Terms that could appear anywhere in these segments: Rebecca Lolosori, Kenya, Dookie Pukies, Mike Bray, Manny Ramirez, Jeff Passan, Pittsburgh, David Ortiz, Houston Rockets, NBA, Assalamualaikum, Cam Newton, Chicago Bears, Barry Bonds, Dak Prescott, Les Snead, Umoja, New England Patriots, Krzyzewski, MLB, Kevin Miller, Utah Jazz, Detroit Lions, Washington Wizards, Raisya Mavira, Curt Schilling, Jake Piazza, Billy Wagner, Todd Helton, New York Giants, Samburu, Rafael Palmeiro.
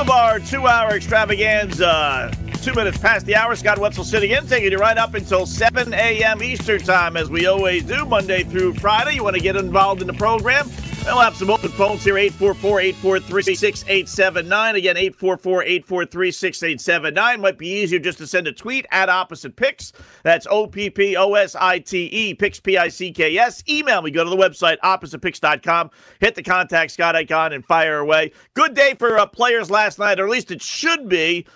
Of our two-hour extravaganza, 2 minutes past the hour. Scott Wetzel sitting in, taking you right up until 7 a.m. Eastern time, as we always do, Monday through Friday. You want to get involved in the program? We'll have some open phones here, 844-843-6879. Again, 844-843-6879. Might be easier just to send a tweet at Opposite Picks. That's O-P-P-O-S-I-T-E, Picks, P-I-C-K-S. Email me. Go to the website, oppositepicks.com. Hit the contact Scott icon and fire away. Good day for players last night, or at least it should be,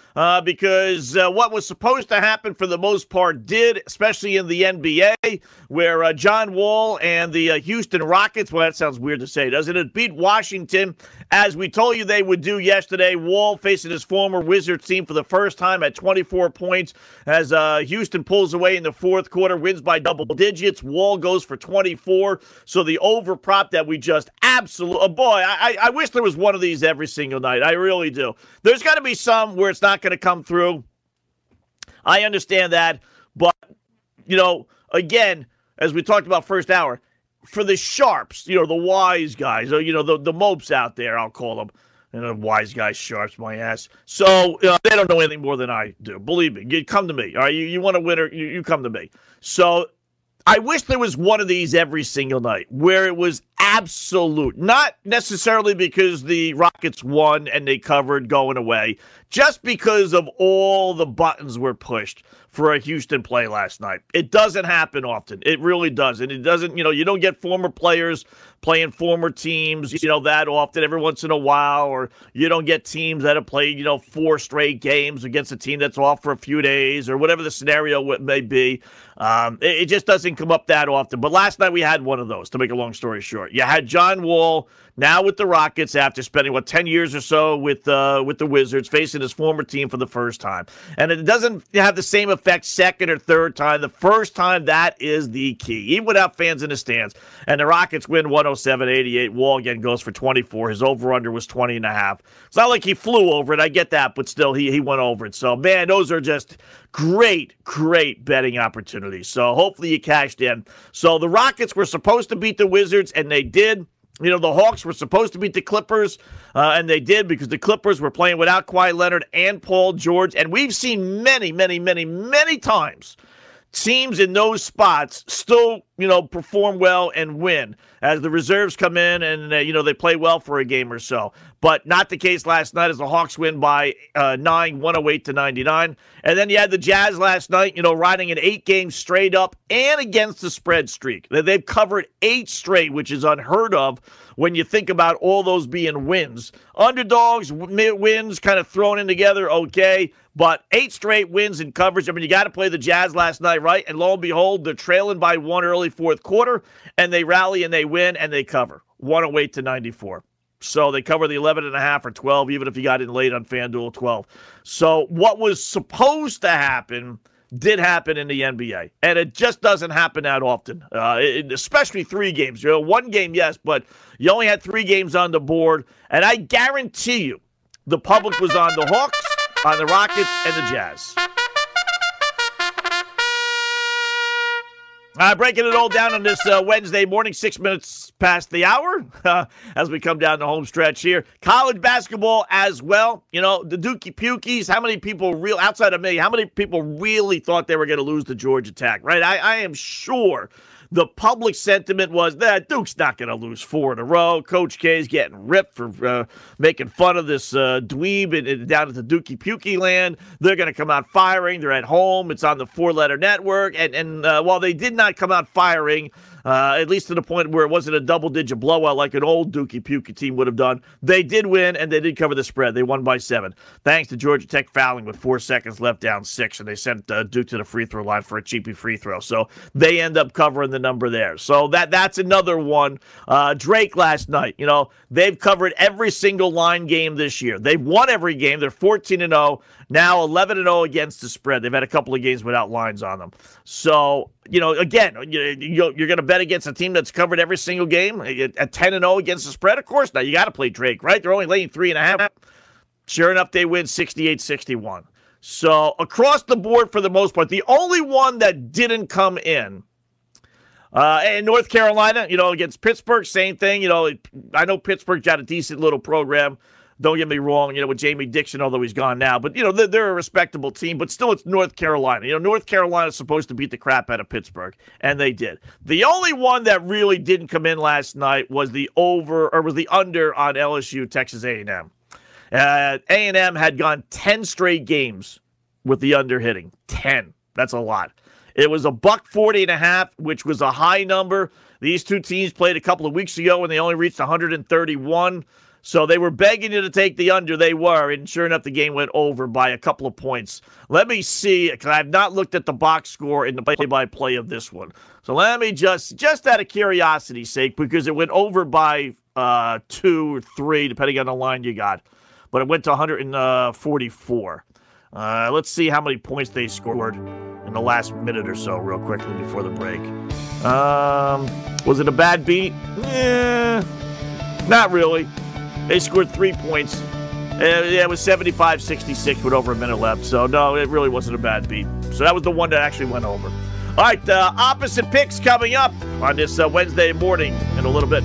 because what was supposed to happen for the most part did, especially in the NBA, where John Wall and the Houston Rockets, well, that sounds weird to say, doesn't it? Beat Washington, as we told you they would do yesterday. Wall facing his former Wizards team for the first time at 24 points as Houston pulls away in the fourth quarter, wins by double digits. Wall goes for 24. So the over prop that we just absolutely, boy, I wish there was one of these every single night. I really do. There's got to be some where it's not going to come through. I understand that. But, you know, again, as we talked about first hour, for the sharps, you know, the wise guys, or, you know, the mopes out there, I'll call them. And you know, wise guys, sharps, my ass. So they don't know anything more than I do. Believe me, you come to me. All right, you want a winner, you come to me. So I wish there was one of these every single night where it was absolute. Not necessarily because the Rockets won and they covered going away, just because of all the buttons were pushed for a Houston play last night. It doesn't happen often. It really doesn't. It doesn't, you know, you don't get former players playing former teams, you know, that often, every once in a while, or you don't get teams that have played, you know, four straight games against a team that's off for a few days or whatever the scenario may be. It just doesn't come up that often. But last night we had one of those, to make a long story short. You had John Wall now with the Rockets after spending, 10 years or so with the Wizards, facing his former team for the first time. And it doesn't have the same effect second or third time. The first time, that is the key, even without fans in the stands. And the Rockets win 107-88. Wall again goes for 24. His over-under was 20.5. It's not like he flew over it. I get that, but still, he went over it. So, man, those are just great, great betting opportunities. So, hopefully you cashed in. So, the Rockets were supposed to beat the Wizards, and they did. You know, the Hawks were supposed to beat the Clippers, and they did, because the Clippers were playing without Kawhi Leonard and Paul George. And we've seen many times teams in those spots still, you know, perform well and win as the reserves come in and, you know, they play well for a game or so. But not the case last night, as the Hawks win by 9, 108-99. And then you had the Jazz last night, you know, riding an 8-game straight up and against the spread streak. They've covered 8 straight, which is unheard of when you think about all those being wins. Underdogs, wins kind of thrown in together, okay. But 8 straight wins in coverage. I mean, you got to play the Jazz last night, right? And lo and behold, they're trailing by 1 early fourth quarter, and they rally and they win and they cover 108-94. So they cover the 11.5 or 12, even if you got in late on FanDuel 12. So what was supposed to happen did happen in the NBA, and it just doesn't happen that often, especially 3 games. You know, 1 game, yes, but you only had 3 games on the board, and I guarantee you the public was on the Hawks, on the Rockets, and the Jazz. Breaking it all down on this Wednesday morning, 6 minutes past the hour, as we come down the home stretch here. College basketball as well. You know, the Dookie Pukies, how many people, outside of me, how many people really thought they were going to lose to Georgia Tech, right? I am sure the public sentiment was that Duke's not going to lose 4 in a row. Coach K's getting ripped for making fun of this dweeb down at the Dookie Pukey land. They're going to come out firing. They're at home. It's on the 4-letter network. And while they did not come out firing, at least to the point where it wasn't a double-digit blowout like an old Dookie Pukey team would have done. They did win, and they did cover the spread. They won by 7. Thanks to Georgia Tech fouling with 4 seconds left, down 6, and they sent Duke to the free throw line for a cheapy free throw. So they end up covering the number there. So that's another one. Drake last night, they've covered every single line game this year. They've won every game. They're 14-0, now 11-0 against the spread. They've had a couple of games without lines on them. So, again, you're going to bet against a team that's covered every single game at 10-0 against the spread? Of course not. You got to play Drake, right? They're only laying 3.5. Sure enough, they win 68-61. So across the board for the most part, the only one that didn't come in, and North Carolina, against Pittsburgh, same thing. I know Pittsburgh's got a decent little program. Don't get me wrong, with Jamie Dixon, although he's gone now. But, they're a respectable team. But still, it's North Carolina. North Carolina's supposed to beat the crap out of Pittsburgh, and they did. The only one that really didn't come in last night was the under on LSU, Texas A&M. A&M had gone 10 straight games with the under hitting. 10. That's a lot. It was $140.50, which was a high number. These two teams played a couple of weeks ago, and they only reached 131. So they were begging you to take the under. They were, and sure enough, the game went over by a couple of points. Let me see, because I've not looked at the box score in the play-by-play of this one. So let me just out of curiosity's sake, because it went over by 2 or 3, depending on the line you got. But it went to 144. Let's see how many points they scored in the last minute or so, real quickly before the break. Was it a bad beat? Not really. They scored 3 points. It was 75-66 with over a minute left. So, no, it really wasn't a bad beat. So that was the one that actually went over. All right, opposite picks coming up on this Wednesday morning in a little bit.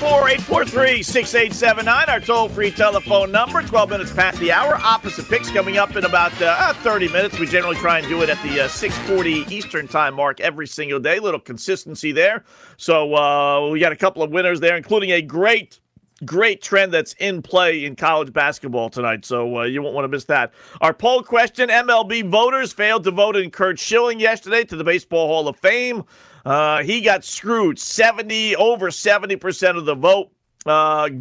Four 843-6879, our toll-free telephone number. 12 minutes past the hour. Opposite picks coming up in about 30 minutes. We generally try and do it at the 6:40 Eastern time mark every single day. Little consistency there. So we got a couple of winners there, including a great trend that's in play in college basketball tonight, so you won't want to miss that. Our poll question, MLB voters failed to vote in Curt Schilling yesterday to the Baseball Hall of Fame. He got screwed, over 70% of the vote.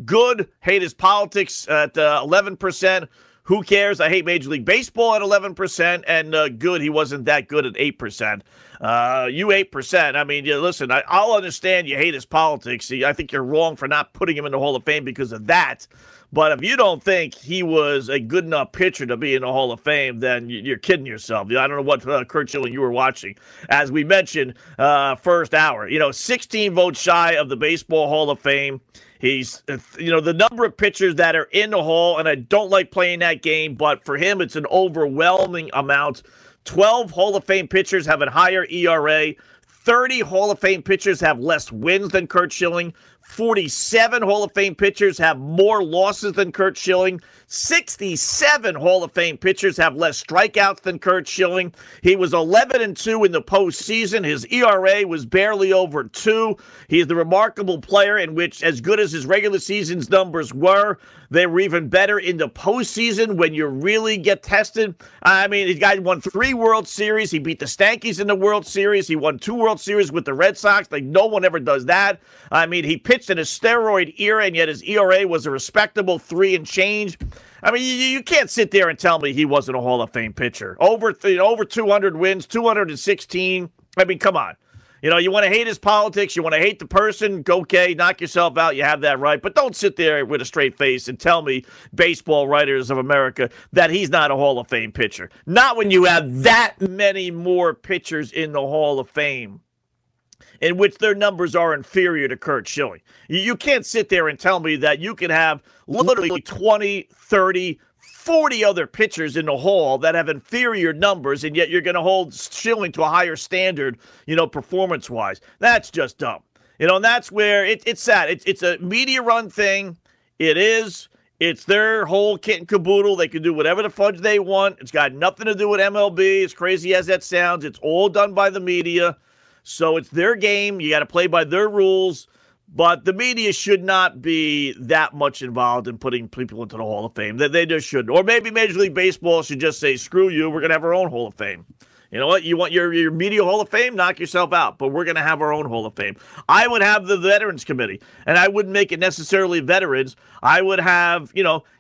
Good, hate his politics at 11%. Who cares? I hate Major League Baseball at 11%, and good, he wasn't that good at 8%. You 8%. I mean, listen, I'll understand you hate his politics. I think you're wrong for not putting him in the Hall of Fame because of that. But if you don't think he was a good enough pitcher to be in the Hall of Fame, then you're kidding yourself. I don't know what Curt Schilling you were watching. As we mentioned, first hour, 16 votes shy of the Baseball Hall of Fame. He's, the number of pitchers that are in the hall, and I don't like playing that game, but for him, it's an overwhelming amount. 12 Hall of Fame pitchers have a higher ERA. 30 Hall of Fame pitchers have less wins than Curt Schilling. 47 Hall of Fame pitchers have more losses than Curt Schilling. 67 Hall of Fame pitchers have less strikeouts than Curt Schilling. He was 11-2 in the postseason. His ERA was barely over 2. He is the remarkable player in which, as good as his regular season's numbers were, they were even better in the postseason when you really get tested. I mean, the guy won 3 World Series. He beat the Stankies in the World Series. He won 2 World Series with the Red Sox. Like, no one ever does that. I mean, he pitched in a steroid era, and yet his ERA was a respectable 3 and change. I mean, you can't sit there and tell me he wasn't a Hall of Fame pitcher. Over 200 wins, 216. I mean, come on. You want to hate his politics, you want to hate the person, okay, knock yourself out, you have that right. But don't sit there with a straight face and tell me, baseball writers of America, that he's not a Hall of Fame pitcher. Not when you have that many more pitchers in the Hall of Fame. in which their numbers are inferior to Curt Schilling. You can't sit there and tell me that you can have literally 20, 30, 40 other pitchers in the hall that have inferior numbers, and yet you're going to hold Schilling to a higher standard, performance-wise. That's just dumb. And that's where it's sad. It's a media-run thing. It is. It's their whole kit and caboodle. They can do whatever the fudge they want. It's got nothing to do with MLB, as crazy as that sounds. It's all done by the media. So it's their game. You got to play by their rules. But the media should not be that much involved in putting people into the Hall of Fame. They just shouldn't. Or maybe Major League Baseball should just say, screw you, we're going to have our own Hall of Fame. You know what? You want your media Hall of Fame? Knock yourself out. But we're going to have our own Hall of Fame. I would have the Veterans Committee, and I wouldn't make it necessarily veterans. I would have,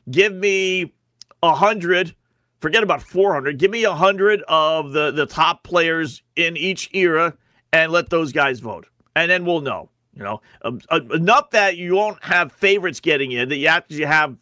give me 100, forget about 400, give me 100 of the top players in each era and let those guys vote. And then we'll know, enough that you won't have favorites getting in, that you actually have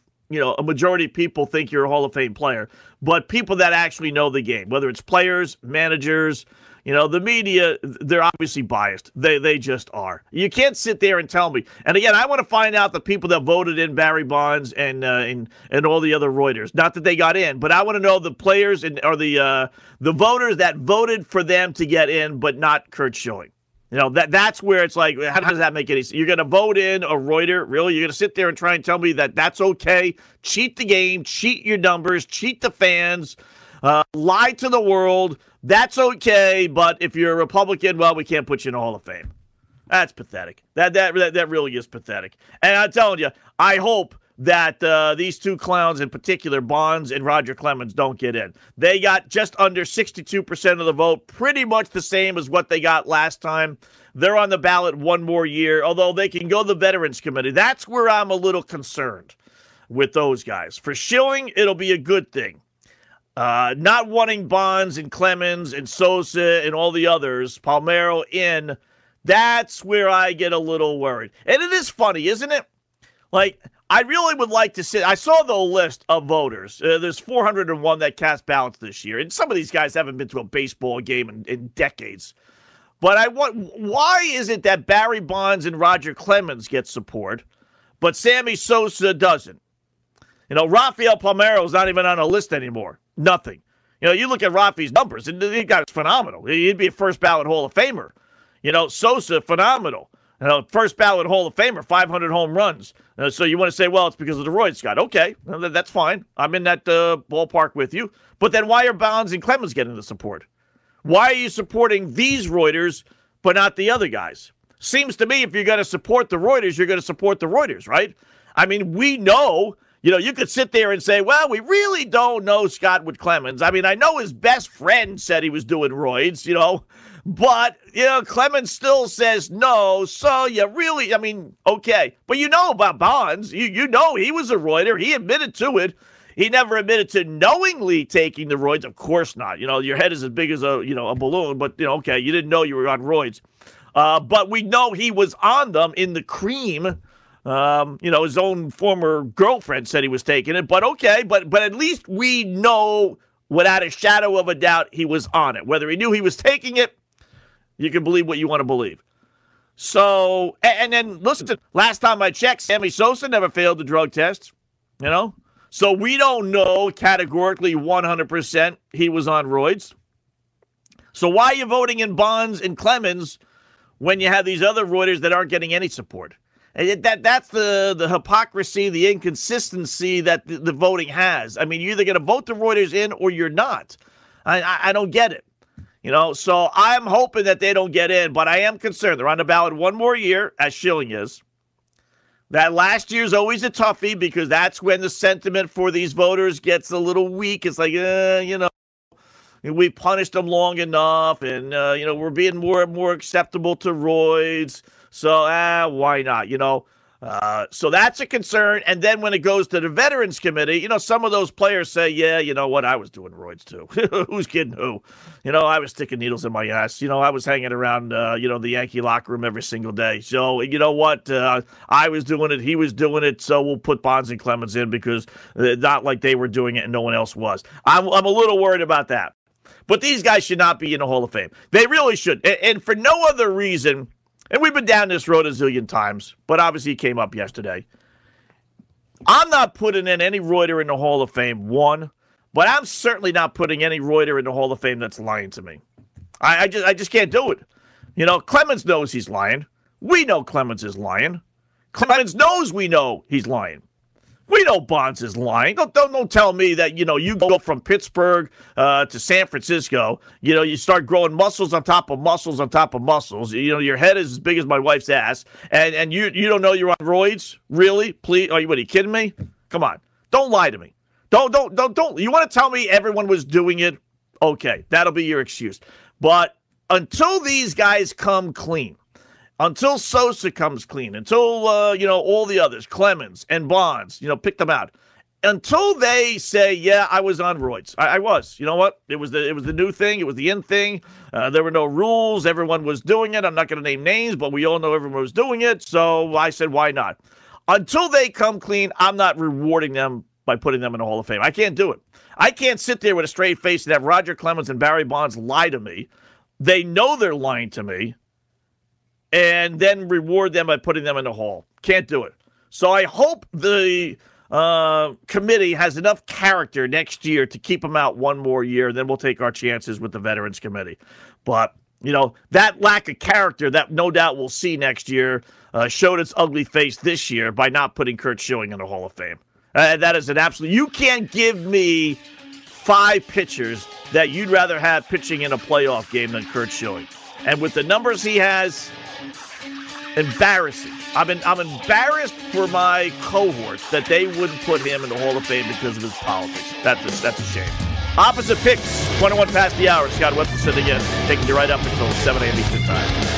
a majority of people think you're a Hall of Fame player, but people that actually know the game, whether it's players, managers, the media, they're obviously biased. They just are. You can't sit there and tell me. And again, I want to find out the people that voted in Barry Bonds and all the other Reuters. Not that they got in, but I want to know the players or the voters that voted for them to get in, but not Curt Schilling. That's where it's like, how does that make any sense? You're going to vote in a Reuter? Really? You're going to sit there and try and tell me that that's okay? Cheat the game, cheat your numbers, cheat the fans, lie to the world. That's okay, but if you're a Republican, well, we can't put you in the Hall of Fame. That's pathetic. That really is pathetic. And I'm telling you, I hope that these two clowns in particular, Bonds and Roger Clemens, don't get in. They got just under 62% of the vote, pretty much the same as what they got last time. They're on the ballot one more year, although they can go to the Veterans Committee. That's where I'm a little concerned with those guys. For Schilling, it'll be a good thing. Not wanting Bonds and Clemens and Sosa and all the others, Palmeiro in, that's where I get a little worried. And it is funny, isn't it? Like, I really would like to see. I saw the list of voters. There's 401 that cast ballots this year. And some of these guys haven't been to a baseball game in decades. But why is it that Barry Bonds and Roger Clemens get support, but Sammy Sosa doesn't? Rafael Palmeiro is not even on a list anymore. Nothing. You look at Rafi's numbers, and the guy's phenomenal. He'd be a first ballot Hall of Famer. Sosa, phenomenal. First ballot Hall of Famer, 500 home runs. So you want to say, well, it's because of the Roids, Scott. Okay, that's fine. I'm in that ballpark with you. But then why are Bonds and Clemens getting the support? Why are you supporting these Roiders but not the other guys? Seems to me if you're going to support the Roiders, you're going to support the Roiders, right? I mean, we know, you could sit there and say, well, we really don't know Scott with Clemens. I mean, I know his best friend said he was doing Roids, But, Clemens still says no, so you really, I mean, okay. But about Bonds. You know he was a Reuter. He admitted to it. He never admitted to knowingly taking the roids. Of course not. Your head is as big as a balloon, but, okay, you didn't know you were on roids. But we know he was on them in the cream. His own former girlfriend said he was taking it, but okay. But at least we know without a shadow of a doubt he was on it. Whether he knew he was taking it, you can believe what you want to believe. So, and then, listen, last time I checked, Sammy Sosa never failed the drug test, So we don't know categorically 100% he was on roids. So why are you voting in Bonds and Clemens when you have these other roiders that aren't getting any support? That's the hypocrisy, the inconsistency that the voting has. I mean, you're either going to vote the roiders in or you're not. I don't get it. So I'm hoping that they don't get in, but I am concerned. They're on the ballot one more year, as Schilling is. That last year's always a toughie because that's when the sentiment for these voters gets a little weak. It's like, we punished them long enough, and, we're being more and more acceptable to roids. So, why not, So that's a concern. And then when it goes to the Veterans Committee, some of those players say, yeah, you know what? I was doing roids too. Who's kidding who? I was sticking needles in my ass. I was hanging around, the Yankee locker room every single day. So, you know what? I was doing it. He was doing it. So we'll put Bonds and Clemens in because not like they were doing it and no one else was. I'm a little worried about that. But these guys should not be in the Hall of Fame. They really should. And for no other reason And we've been down this road a zillion times, but obviously it came up yesterday. I'm not putting in any Reuter in the Hall of Fame, one, but I'm certainly not putting any Reuter in the Hall of Fame that's lying to me. I just can't do it. You know, Clemens knows he's lying. We know Clemens is lying. Clemens knows we know he's lying. We know Bonds is lying. Don't tell me that, you know, you go from Pittsburgh to San Francisco. You know, you start growing muscles on top of muscles on top of muscles. You know, your head is as big as my wife's ass. And you don't know you're on roids? Really? Please? Are you kidding me? Come on. Don't lie to me. Don't. You want to tell me everyone was doing it? Okay. That'll be your excuse. But until these guys come clean, until Sosa comes clean, until, all the others, Clemens and Bonds, pick them out. Until they say, yeah, I was on roids. I was. You know what? It was the new thing. It was the in thing. There were no rules. Everyone was doing it. I'm not going to name names, but we all know everyone was doing it. So I said, why not? Until they come clean, I'm not rewarding them by putting them in the Hall of Fame. I can't do it. I can't sit there with a straight face and have Roger Clemens and Barry Bonds lie to me. They know they're lying to me. And then reward them by putting them in the hall. Can't do it. So I hope the committee has enough character next year to keep them out one more year. Then we'll take our chances with the Veterans Committee. But, that lack of character that no doubt we'll see next year showed its ugly face this year by not putting Curt Schilling in the Hall of Fame. That is an absolute... You can't give me 5 pitchers that you'd rather have pitching in a playoff game than Curt Schilling. And with the numbers he has... Embarrassing. I'm embarrassed for my cohorts that they wouldn't put him in the Hall of Fame because of his politics. That's a shame. Opposite picks, 21 past the hour. Scott Weston sitting in, taking you right up until 7 a.m. Eastern time.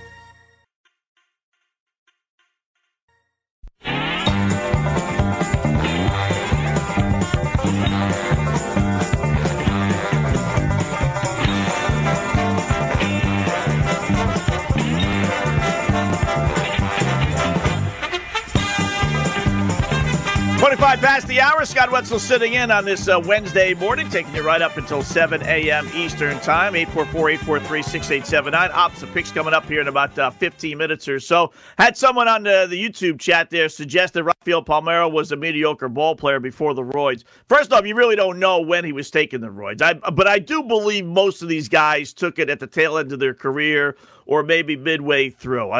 Past the hour, Scott Wetzel sitting in on this Wednesday morning, taking you right up until 7 a.m. Eastern time, 844-843-6879. Opposite picks coming up here in about 15 minutes or so. Had someone on the YouTube chat there suggest that Rafael Palmeiro was a mediocre ball player before the roids. First off, you really don't know when he was taking the roids. But I do believe most of these guys took it at the tail end of their career or maybe midway through.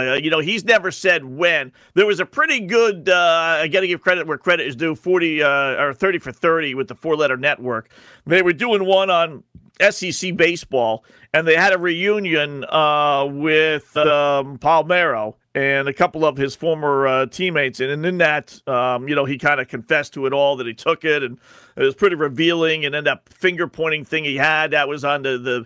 He's never said when. There was a pretty good, I got to give credit where credit is due, 30 for 30 with the Four-Letter Network. They were doing one on SEC baseball, and they had a reunion with Palmeiro and a couple of his former teammates. And in that, he kind of confessed to it all, that he took it, and it was pretty revealing. And then that finger-pointing thing he had, that was on the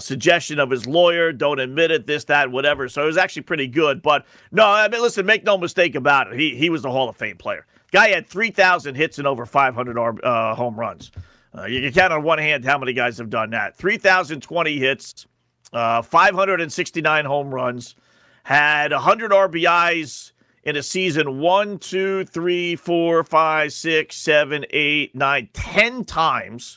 suggestion of his lawyer, don't admit it, this, that, whatever. So it was actually pretty good. But, no, I mean, listen, make no mistake about it. He was a Hall of Fame player. Guy had 3,000 hits and over 500 home runs. You count on one hand how many guys have done that. 3,020 hits, 569 home runs, had 100 RBIs in a season 1, 2, 3, 4, 5, 6, 7, 8, 9, 10 times,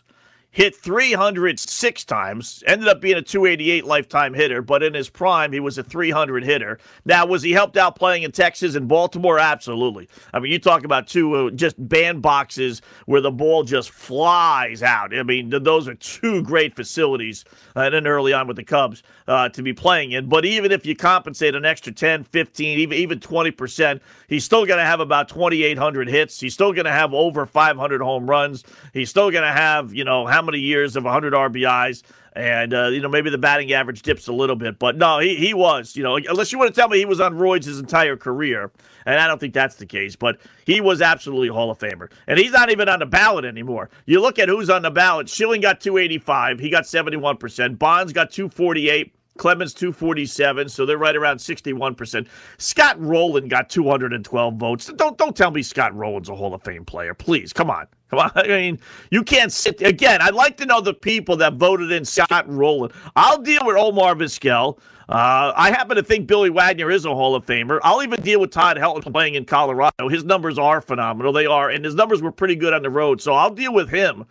hit 306 times, ended up being a 288 lifetime hitter, but in his prime, he was a 300 hitter. Now, was he helped out playing in Texas and Baltimore? Absolutely. I mean, you talk about two just bandboxes where the ball just flies out. I mean, those are two great facilities, and then early on with the Cubs to be playing in. But even if you compensate an extra 10, 15, even 20%, he's still going to have about 2,800 hits. He's still going to have over 500 home runs. He's still going to have, how many years of 100 RBIs, and maybe the batting average dips a little bit, but no, he was, unless you want to tell me he was on roids his entire career, and I don't think that's the case, but he was absolutely a Hall of Famer, and he's not even on the ballot anymore. You look at who's on the ballot. Schilling got 285, he got 71%. Bonds got 248, Clemens 247, so they're right around 61%. Scott Rolen got 212 votes. Don't tell me Scott Rolen's a Hall of Fame player, please. Come on. I mean, you can't sit again. I'd like to know the people that voted in Scott Rolen. I'll deal with Omar Vizquel. I happen to think Billy Wagner is a Hall of Famer. I'll even deal with Todd Helton playing in Colorado. His numbers are phenomenal. They are, and his numbers were pretty good on the road. So I'll deal with him.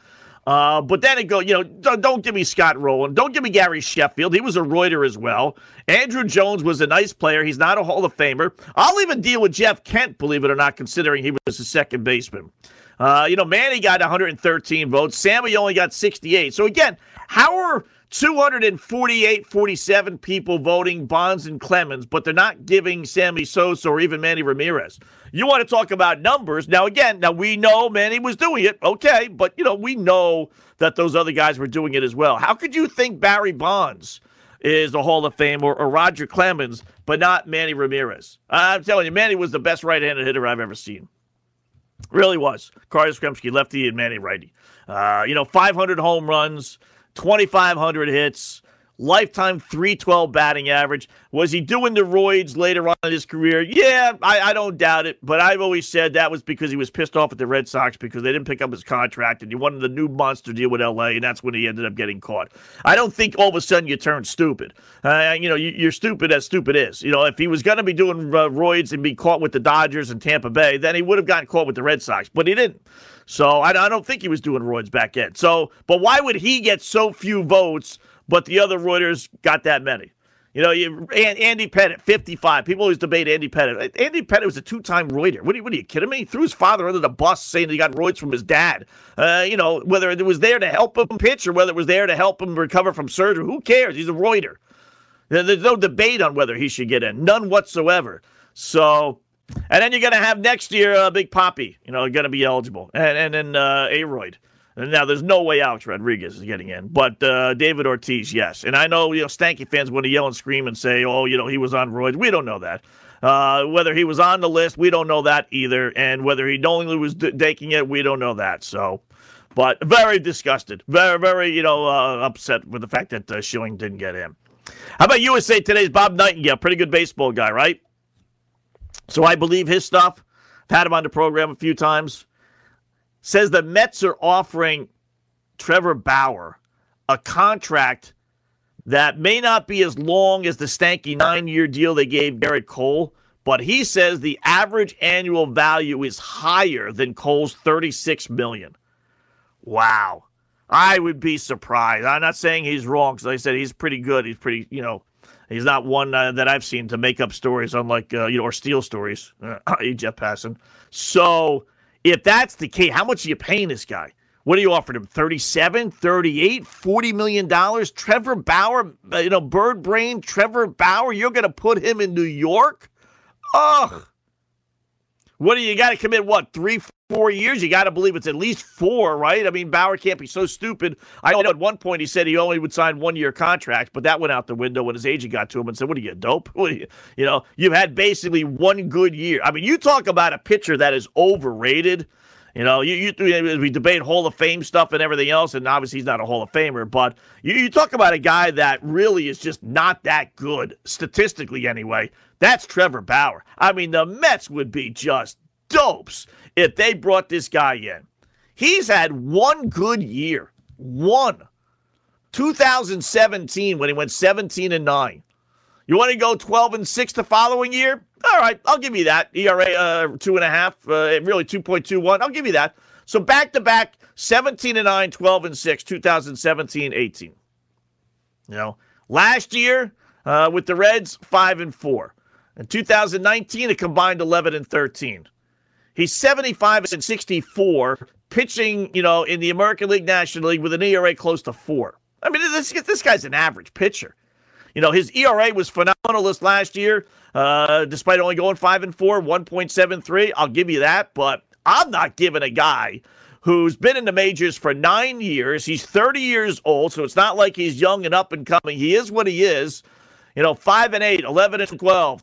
But then it goes, you know, don't give me Scott Rolen. Don't give me Gary Sheffield. He was a Reuter as well. Andrew Jones was a nice player. He's not a Hall of Famer. I'll even deal with Jeff Kent, believe it or not, considering he was a second baseman. You know, Manny got 113 votes. Sammy only got 68. So, again, how are 248, 47 people voting Bonds and Clemens, but they're not giving Sammy Sosa or even Manny Ramirez? You want to talk about numbers. Now, again, we know Manny was doing it. Okay, but, you know, we know that those other guys were doing it as well. How could you think Barry Bonds is a Hall of Fame or Roger Clemens, but not Manny Ramirez? I'm telling you, Manny was the best right-handed hitter I've ever seen. Really was. Carter Skremski, lefty, and Manny, righty. You know, 500 home runs, 2,500 hits, lifetime 312 batting average. Was he doing the roids later on in his career? Yeah, I don't doubt it, but I've always said that was because he was pissed off at the Red Sox because they didn't pick up his contract, and he wanted a new monster deal with LA, and that's when he ended up getting caught. I don't think all of a sudden you turn stupid. You know, you're stupid as stupid is. You know, if he was going to be doing roids and be caught with the Dodgers and Tampa Bay, then he would have gotten caught with the Red Sox, but he didn't. So I don't think he was doing roids back then. So, but why would he get so few votes, but the other Reuters got that many? You know, Andy Pettitte, 55. People always debate Andy Pettitte. Andy Pettitte was a two-time Reuter. What are you kidding me? He threw his father under the bus saying he got roids from his dad. You know, whether it was there to help him pitch or whether it was there to help him recover from surgery, who cares? He's a Reuter. There's no debate on whether he should get in. None whatsoever. So, and then you're going to have next year Big Papi, you know, going to be eligible. And then Aroyd. Now, there's no way Alex Rodriguez is getting in, but David Ortiz, yes. And I know, you know, Stanky fans want to yell and scream and say, oh, you know, he was on roids. We don't know that. Whether he was on the list, we don't know that either. And whether he knowingly was taking it, we don't know that. So, but very disgusted, very, very, you know, upset with the fact that Schilling didn't get in. How about USA Today's Bob Nightingale? Pretty good baseball guy, right? So I believe his stuff. I've had him on the program a few times. Says the Mets are offering Trevor Bauer a contract that may not be as long as the stanky 9-year deal they gave Garrett Cole, but he says the average annual value is higher than Cole's $36 million. Wow. I would be surprised. I'm not saying he's wrong, because like I said, he's pretty good. He's pretty, you know, he's not one that I've seen to make up stories, unlike, you know, or steal stories, Jeff Passan. So, if that's the case, how much are you paying this guy? What are you offering him? $37, $38, $40 million? Trevor Bauer, you know, bird brain, Trevor Bauer, you're going to put him in New York? Ugh. What do you got to commit, what, 3-4 years? You got to believe it's at least 4, right? I mean, Bauer can't be so stupid. I know at one point he said he only would sign 1-year contracts, but that went out the window when his agent got to him and said, what are you, dope? What are you? You know, you've had basically one good year. I mean, you talk about a pitcher that is overrated. You know, we debate Hall of Fame stuff and everything else, and obviously he's not a Hall of Famer, but you talk about a guy that really is just not that good, statistically anyway. That's Trevor Bauer. I mean, the Mets would be just dopes if they brought this guy in. He's had one good year. One. 2017, when he went 17-9. You want to go 12-6 the following year? All right, I'll give you that. ERA 2.5, really 2.21. I'll give you that. So back-to-back, 17-9, 12-6, 2017-18. You know, last year with the Reds, 5-4. In 2019, a combined 11-13. He's 75-64, pitching, you know, in the American League, National League with an ERA close to 4. I mean, this guy's an average pitcher. You know, his ERA was phenomenal this last year, despite only going 5-4, 1.73. I'll give you that, but I'm not giving a guy who's been in the majors for 9 years. He's 30 years old, so it's not like he's young and up and coming. He is what he is. You know, 5-8, 11-12, 12-8, 17-9,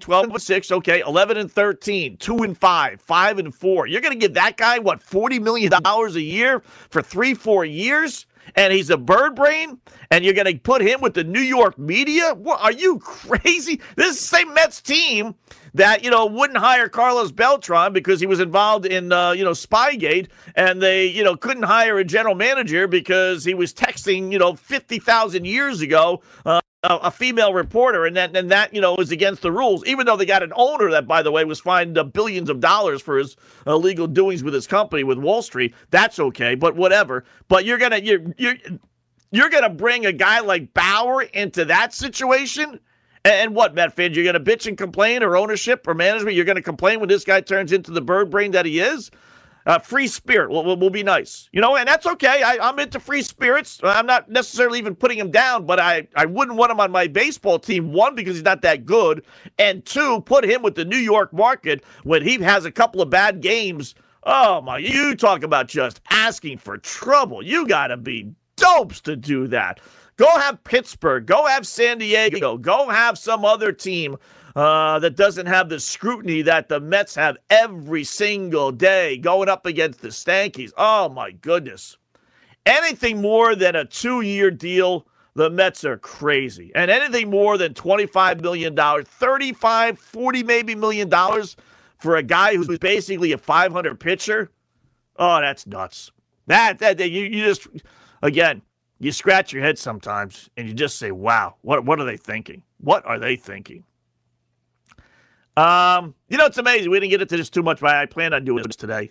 12-6, okay, 11-13, 2-5, 5-4. You're going to give that guy, what, $40 million a year for 3-4 years? and he's a bird brain, and you're going to put him with the New York media? What, are you crazy? This is the same Mets team that, you know, wouldn't hire Carlos Beltran because he was involved in, Spygate, and they, couldn't hire a general manager because he was texting, 50,000 years ago, a female reporter, and that is against the rules, even though they got an owner that, by the way, was fined billions of dollars for his illegal doings with his company, with Wall Street. That's okay, but whatever. But you're gonna bring a guy like Bauer into that situation, and what, Met fans, you're gonna bitch and complain, or ownership or management, you're gonna complain when this guy turns into the bird brain that he is? Free spirit will be nice. And that's okay. I'm into free spirits. I'm not necessarily even putting him down, but I wouldn't want him on my baseball team, one, because he's not that good, and two, put him with the New York market when he has a couple of bad games. Oh, my, you talk about just asking for trouble. You got to be dopes to do that. Go have Pittsburgh. Go have San Diego. Go have some other team that doesn't have the scrutiny that the Mets have every single day going up against the Stankies. Oh, my goodness. Anything more than a 2-year deal, the Mets are crazy. And anything more than $25 million, $35, $40 maybe million dollars for a guy who's basically a .500 pitcher, oh, that's nuts. You just, again, you scratch your head sometimes and you just say, wow, what are they thinking? What are they thinking? It's amazing. We didn't get into this too much, but I planned on doing this today.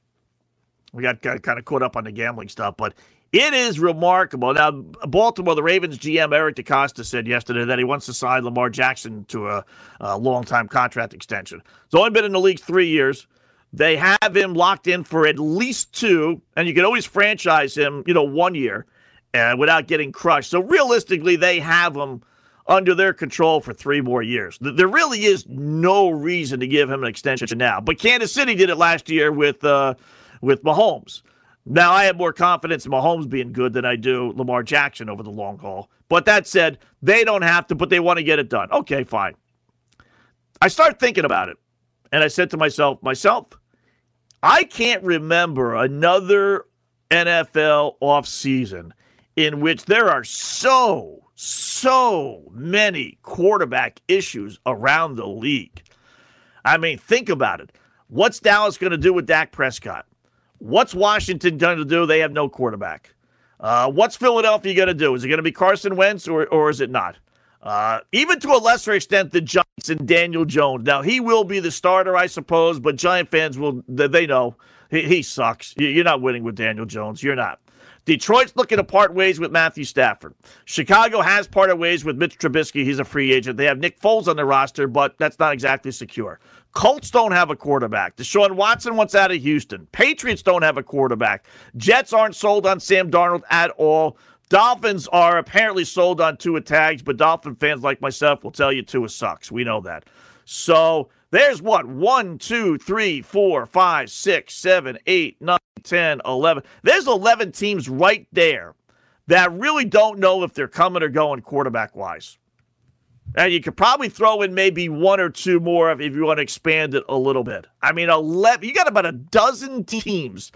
We got kind of caught up on the gambling stuff, but it is remarkable. Now, Baltimore, the Ravens GM Eric DeCosta said yesterday that he wants to sign Lamar Jackson to a long-time contract extension. He's only been in the league 3 years. They have him locked in for at least 2, and you can always franchise him, 1 year without getting crushed. So realistically, they have him under their control for 3 more years. There really is no reason to give him an extension now. But Kansas City did it last year with Mahomes. Now, I have more confidence in Mahomes being good than I do Lamar Jackson over the long haul. But that said, they don't have to, but they want to get it done. Okay, fine. I started thinking about it, and I said to myself, I can't remember another NFL offseason in which there are so many quarterback issues around the league. I mean, think about it. What's Dallas going to do with Dak Prescott? What's Washington going to do? They have no quarterback. What's Philadelphia going to do? Is it going to be Carson Wentz or is it not? Even to a lesser extent, the Giants and Daniel Jones. Now, he will be the starter, I suppose, but Giant fans they know he sucks. You're not winning with Daniel Jones. You're not. Detroit's looking to part ways with Matthew Stafford. Chicago has parted ways with Mitch Trubisky. He's a free agent. They have Nick Foles on their roster, but that's not exactly secure. Colts don't have a quarterback. Deshaun Watson wants out of Houston. Patriots don't have a quarterback. Jets aren't sold on Sam Darnold at all. Dolphins are apparently sold on Tua Tags, but Dolphin fans like myself will tell you Tua sucks. We know that. So there's what? 1, 2, 3, 4, 5, 6, 7, 8, 9, 10, 11. There's 11 teams right there that really don't know if they're coming or going quarterback-wise. And you could probably throw in maybe 1 or 2 more if you want to expand it a little bit. I mean, 11. You got about a dozen teams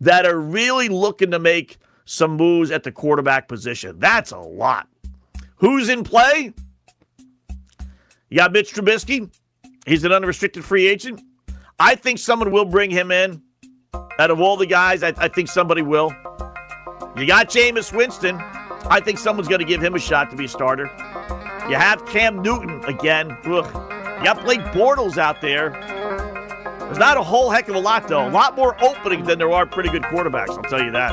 that are really looking to make some moves at the quarterback position. That's a lot. Who's in play? You got Mitch Trubisky. He's an unrestricted free agent. I think someone will bring him in. Out of all the guys, I think somebody will. You got Jameis Winston. I think someone's going to give him a shot to be a starter. You have Cam Newton again. Ugh. You got Blake Bortles out there. There's not a whole heck of a lot, though. A lot more opening than there are pretty good quarterbacks, I'll tell you that.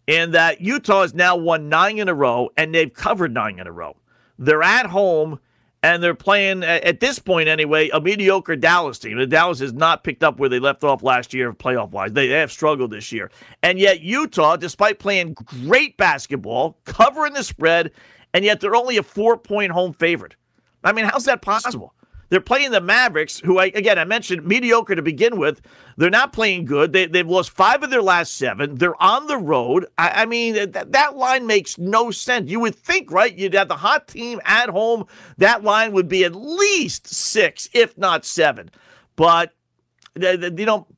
And that Utah has now won 9 in a row, and they've covered 9 in a row. They're at home, and they're playing, at this point anyway, a mediocre Dallas team. The Dallas has not picked up where they left off last year playoff-wise. They have struggled this year. And yet Utah, despite playing great basketball, covering the spread, and yet they're only a 4-point home favorite. I mean, how's that possible? They're playing the Mavericks, who, I mentioned, mediocre to begin with. They're not playing good. They've lost 5 of their last 7. They're on the road. That line makes no sense. You would think, right, you'd have the hot team at home. That line would be at least 6, if not 7. But,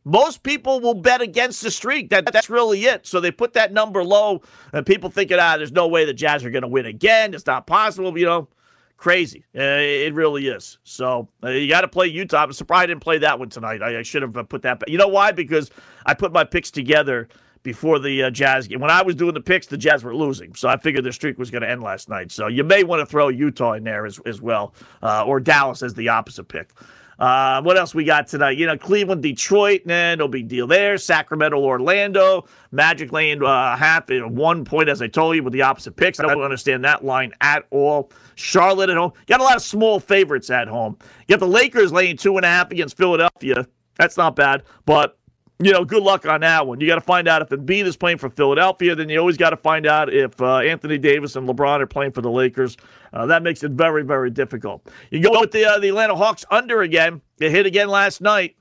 most people will bet against the streak. That's really it. So they put that number low, and people thinking, there's no way the Jazz are going to win again. It's not possible, Crazy. It really is. So you got to play Utah. I'm surprised I didn't play that one tonight. I should have put that back. You know why? Because I put my picks together before the Jazz game. When I was doing the picks, the Jazz were losing. So I figured their streak was going to end last night. So you may want to throw Utah in there as well, or Dallas as the opposite pick. What else we got tonight? Cleveland, Detroit, no big deal there. Sacramento, Orlando, Magic laying 1 point, as I told you, with the opposite picks. I don't understand that line at all. Charlotte at home. Got a lot of small favorites at home. You got the Lakers laying 2.5 against Philadelphia. That's not bad, but good luck on that one. You got to find out if Embiid is playing for Philadelphia. Then you always got to find out if Anthony Davis and LeBron are playing for the Lakers. That makes it very, very difficult. You go with the Atlanta Hawks under again. It hit again last night.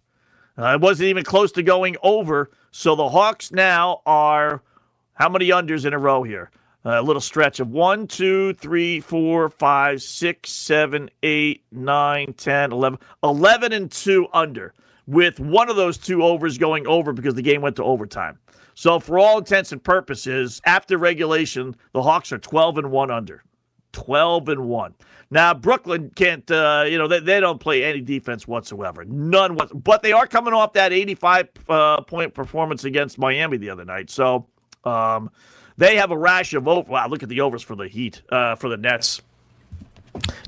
It wasn't even close to going over. So the Hawks now are how many unders in a row here? A little stretch of 1, 2, 3, 4, 5, 6, 7, 8, 9, 10, 11. 11-2 under, with one of those 2 overs going over because the game went to overtime. So for all intents and purposes, after regulation, the Hawks are 12-1 under. 12-1. Now, Brooklyn can't, they don't play any defense whatsoever. None whatsoever. But they are coming off that 85-point performance against Miami the other night. So they have a rash of over. Wow, look at the overs for the Heat, for the Nets.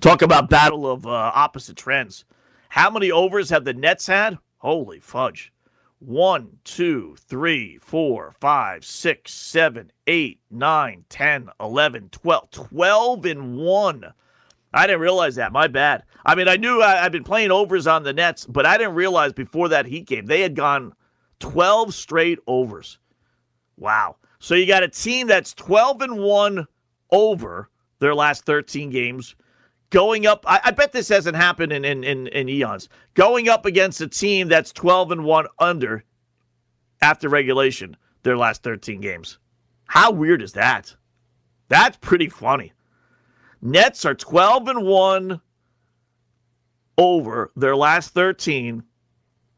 Talk about battle of opposite trends. How many overs have the Nets had? Holy fudge. 1, 2, 3, 4, 5, 6, 7, 8, 9, 10, 11, 12. 12-1. I didn't realize that. My bad. I mean, I knew I've been playing overs on the Nets, but I didn't realize before that Heat game they had gone 12 straight overs. Wow. So you got a team that's 12-1 over their last 13 games. Going up, I bet this hasn't happened in eons. Going up against a team that's 12-1 under after regulation, their last 13 games. How weird is that? That's pretty funny. Nets are 12-1 over their last 13,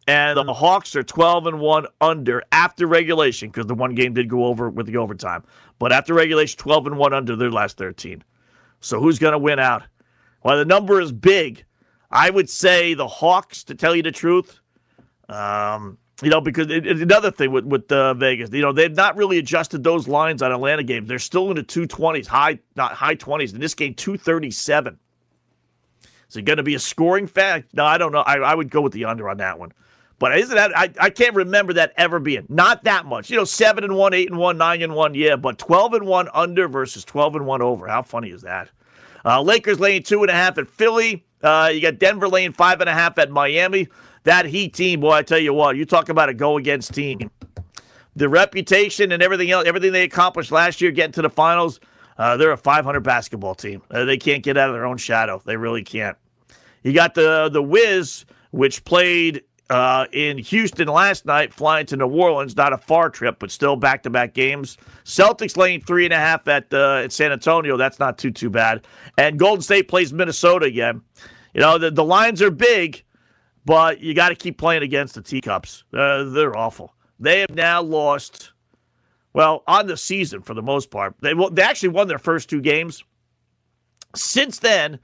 and the Hawks are 12-1 under after regulation, because the one game did go over with the overtime. But after regulation, 12-1 under their last 13. So who's going to win out? Well, the number is big. I would say the Hawks, to tell you the truth. Because another thing with Vegas, they've not really adjusted those lines on Atlanta games. They're still in the 220s, high 20s. In this game, 237. Is it going to be a scoring fact? No, I don't know. I would go with the under on that one. But isn't that, I can't remember that ever being, not that much. 7-1, 8-1, 9-1, yeah, but 12-1 under versus 12-1 over. How funny is that? Lakers laying 2.5 at Philly. You got Denver laying 5.5 at Miami. That Heat team, boy, I tell you what, you talk about a go-against team. The reputation and everything else, everything they accomplished last year getting to the finals, they're a 500 basketball team. They can't get out of their own shadow. They really can't. You got the Wiz, which played in Houston last night, flying to New Orleans. Not a far trip, but still back-to-back games. Celtics laying 3.5 at San Antonio. That's not too bad. And Golden State plays Minnesota again. The lines are big, but you got to keep playing against the Teacups. They're awful. They have now lost, well, on the season for the most part. They actually won their first two games. Since then,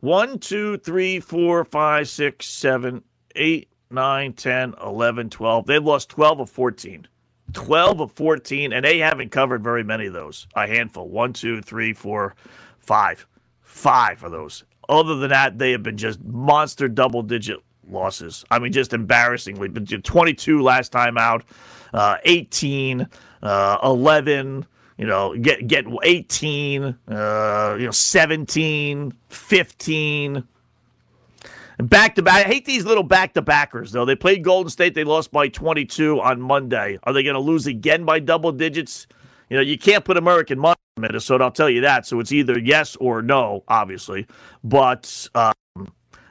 1, 2, 3, 4, 5, 6, 7, 8, 9, 10, 11, 12. They've lost 12 of 14. 12 of 14, and they haven't covered very many of those. A handful. 1, 2, 3, 4, 5. 5 of those. Other than that, they have been just monster double-digit losses. I mean, just embarrassingly. 22 last time out, 18, 11, 18, 17, 15. Back-to-back. I hate these little back-to-backers, though. They played Golden State. They lost by 22 on Monday. Are they going to lose again by double digits? You can't put American money in Minnesota, I'll tell you that. So it's either yes or no, obviously. But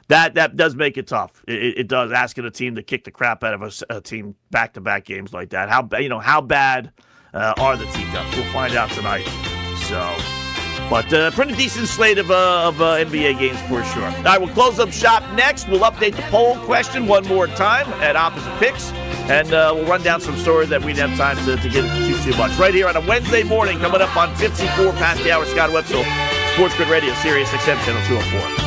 that does make it tough. It does, asking a team to kick the crap out of a team back-to-back games like that. How bad are the Teacups? We'll find out tonight. But pretty decent slate of NBA games for sure. All right, we'll close up shop next. We'll update the poll question one more time at Opposite Picks. And we'll run down some stories that we didn't have time to get into too much. Right here on a Wednesday morning, coming up on 54 past the hour, Scott Wetzel, Sports Grid Radio, Sirius XM Channel 204.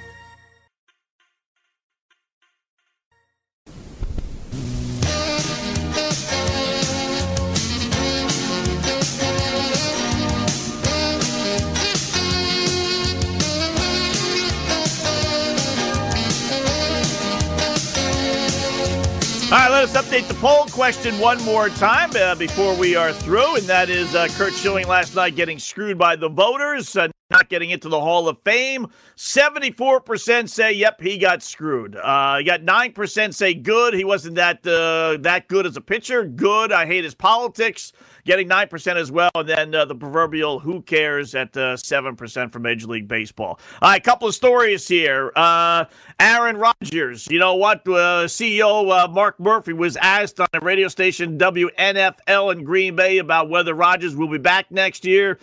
All right, let us update the poll question one more time before we are through, and that is Curt Schilling last night getting screwed by the voters, not getting into the Hall of Fame. 74% say, yep, he got screwed. You got 9% say good. He wasn't that good as a pitcher. Good, I hate his politics. Getting 9% as well, and then the proverbial who cares at 7% for Major League Baseball. All right, a couple of stories here. Aaron Rodgers, CEO Mark Murphy was asked on a radio station WNFL in Green Bay about whether Rodgers will be back next year.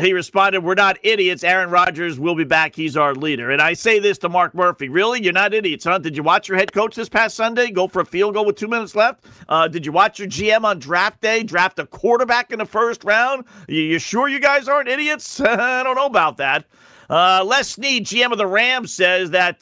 He responded, "We're not idiots. Aaron Rodgers will be back. He's our leader." And I say this to Mark Murphy, really? You're not idiots, huh? Did you watch your head coach this past Sunday go for a field goal with 2 minutes left? Did you watch your GM on draft day draft a quarterback in the first round? You sure you guys aren't idiots? I don't know about that. Les Snead, GM of the Rams, says that,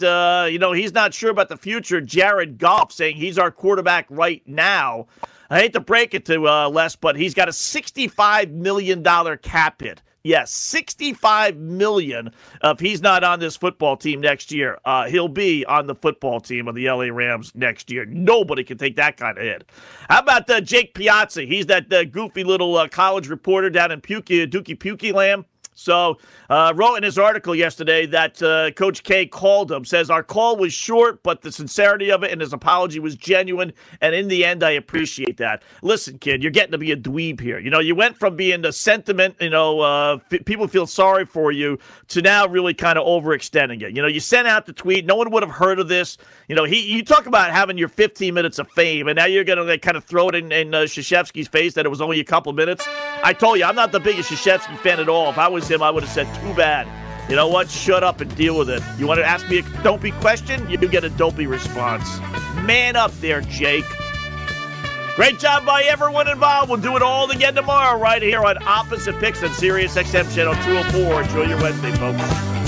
he's not sure about the future. Jared Goff saying he's our quarterback right now. I hate to break it to Les, but he's got a $65 million cap hit. Yes, $65 million. If he's not on this football team next year, he'll be on the football team of the LA Rams next year. Nobody can take that kind of hit. How about Jake Piazza? He's that goofy little college reporter down in Dookie Pukey Lamb. So wrote in his article yesterday that Coach K called him, says, our call was short, but the sincerity of it and his apology was genuine. And in the end, I appreciate that. Listen, kid, you're getting to be a dweeb here. You know, you went from being a sentiment, you know, people feel sorry for you to now really kind of overextending it. You know, you sent out the tweet. No one would have heard of this. You know, you talk about having your 15 minutes of fame, and now you're going to kind of throw it in Krzyzewski's face that it was only a couple minutes. I told you, I'm not the biggest Krzyzewski fan at all. If I was him, I would have said, too bad. You know what? Shut up and deal with it. You want to ask me a dopey question? You get a dopey response. Man up there, Jake. Great job by everyone involved. We'll do it all again tomorrow right here on Opposite Picks on Sirius XM Channel 204. Enjoy your Wednesday, folks.